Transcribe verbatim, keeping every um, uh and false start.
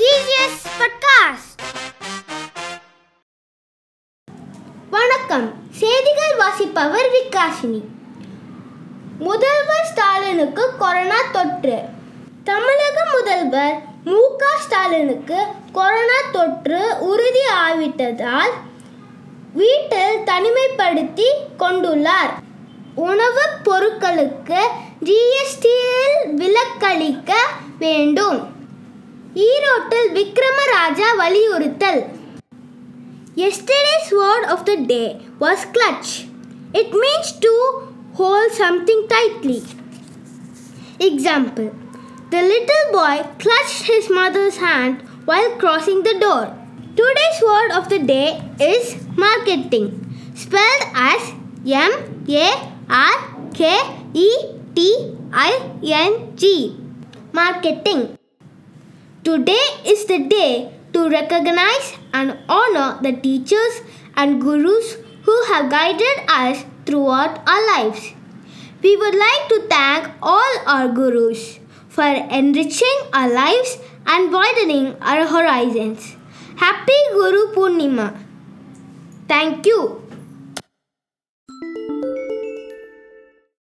GGS podcast. வணக்கம். செய்திகள் வாசிப்பவர் விகாஷினி. முதல்வர் ஸ்டாலினுக்கு கொரோனா தொற்று. தமிழக முதல்வர் மு க ஸ்டாலினுக்கு கொரோனா தொற்று உறுதி ஆவிட்டதால் வீட்டில் தனிமைப்படுத்தி கொண்டுள்ளார். உணவுப் பொருட்களுக்கு ஜிஎஸ்டியில் விலக்களிக்க வேண்டும். ஈரோட்டில் விக்ரமராஜா வலியுறுத்தல். Yesterday's word of the day was clutch. It means to hold something tightly. Example: the little boy clutched his mother's hand while crossing the door. Today's word of the day is marketing, spelled as M A R K E T I N G. Marketing. Today is the day to recognize and honor the teachers and gurus who have guided us throughout our lives. We would like to thank all our gurus for enriching our lives and widening our horizons. Happy Guru Purnima. Thank you.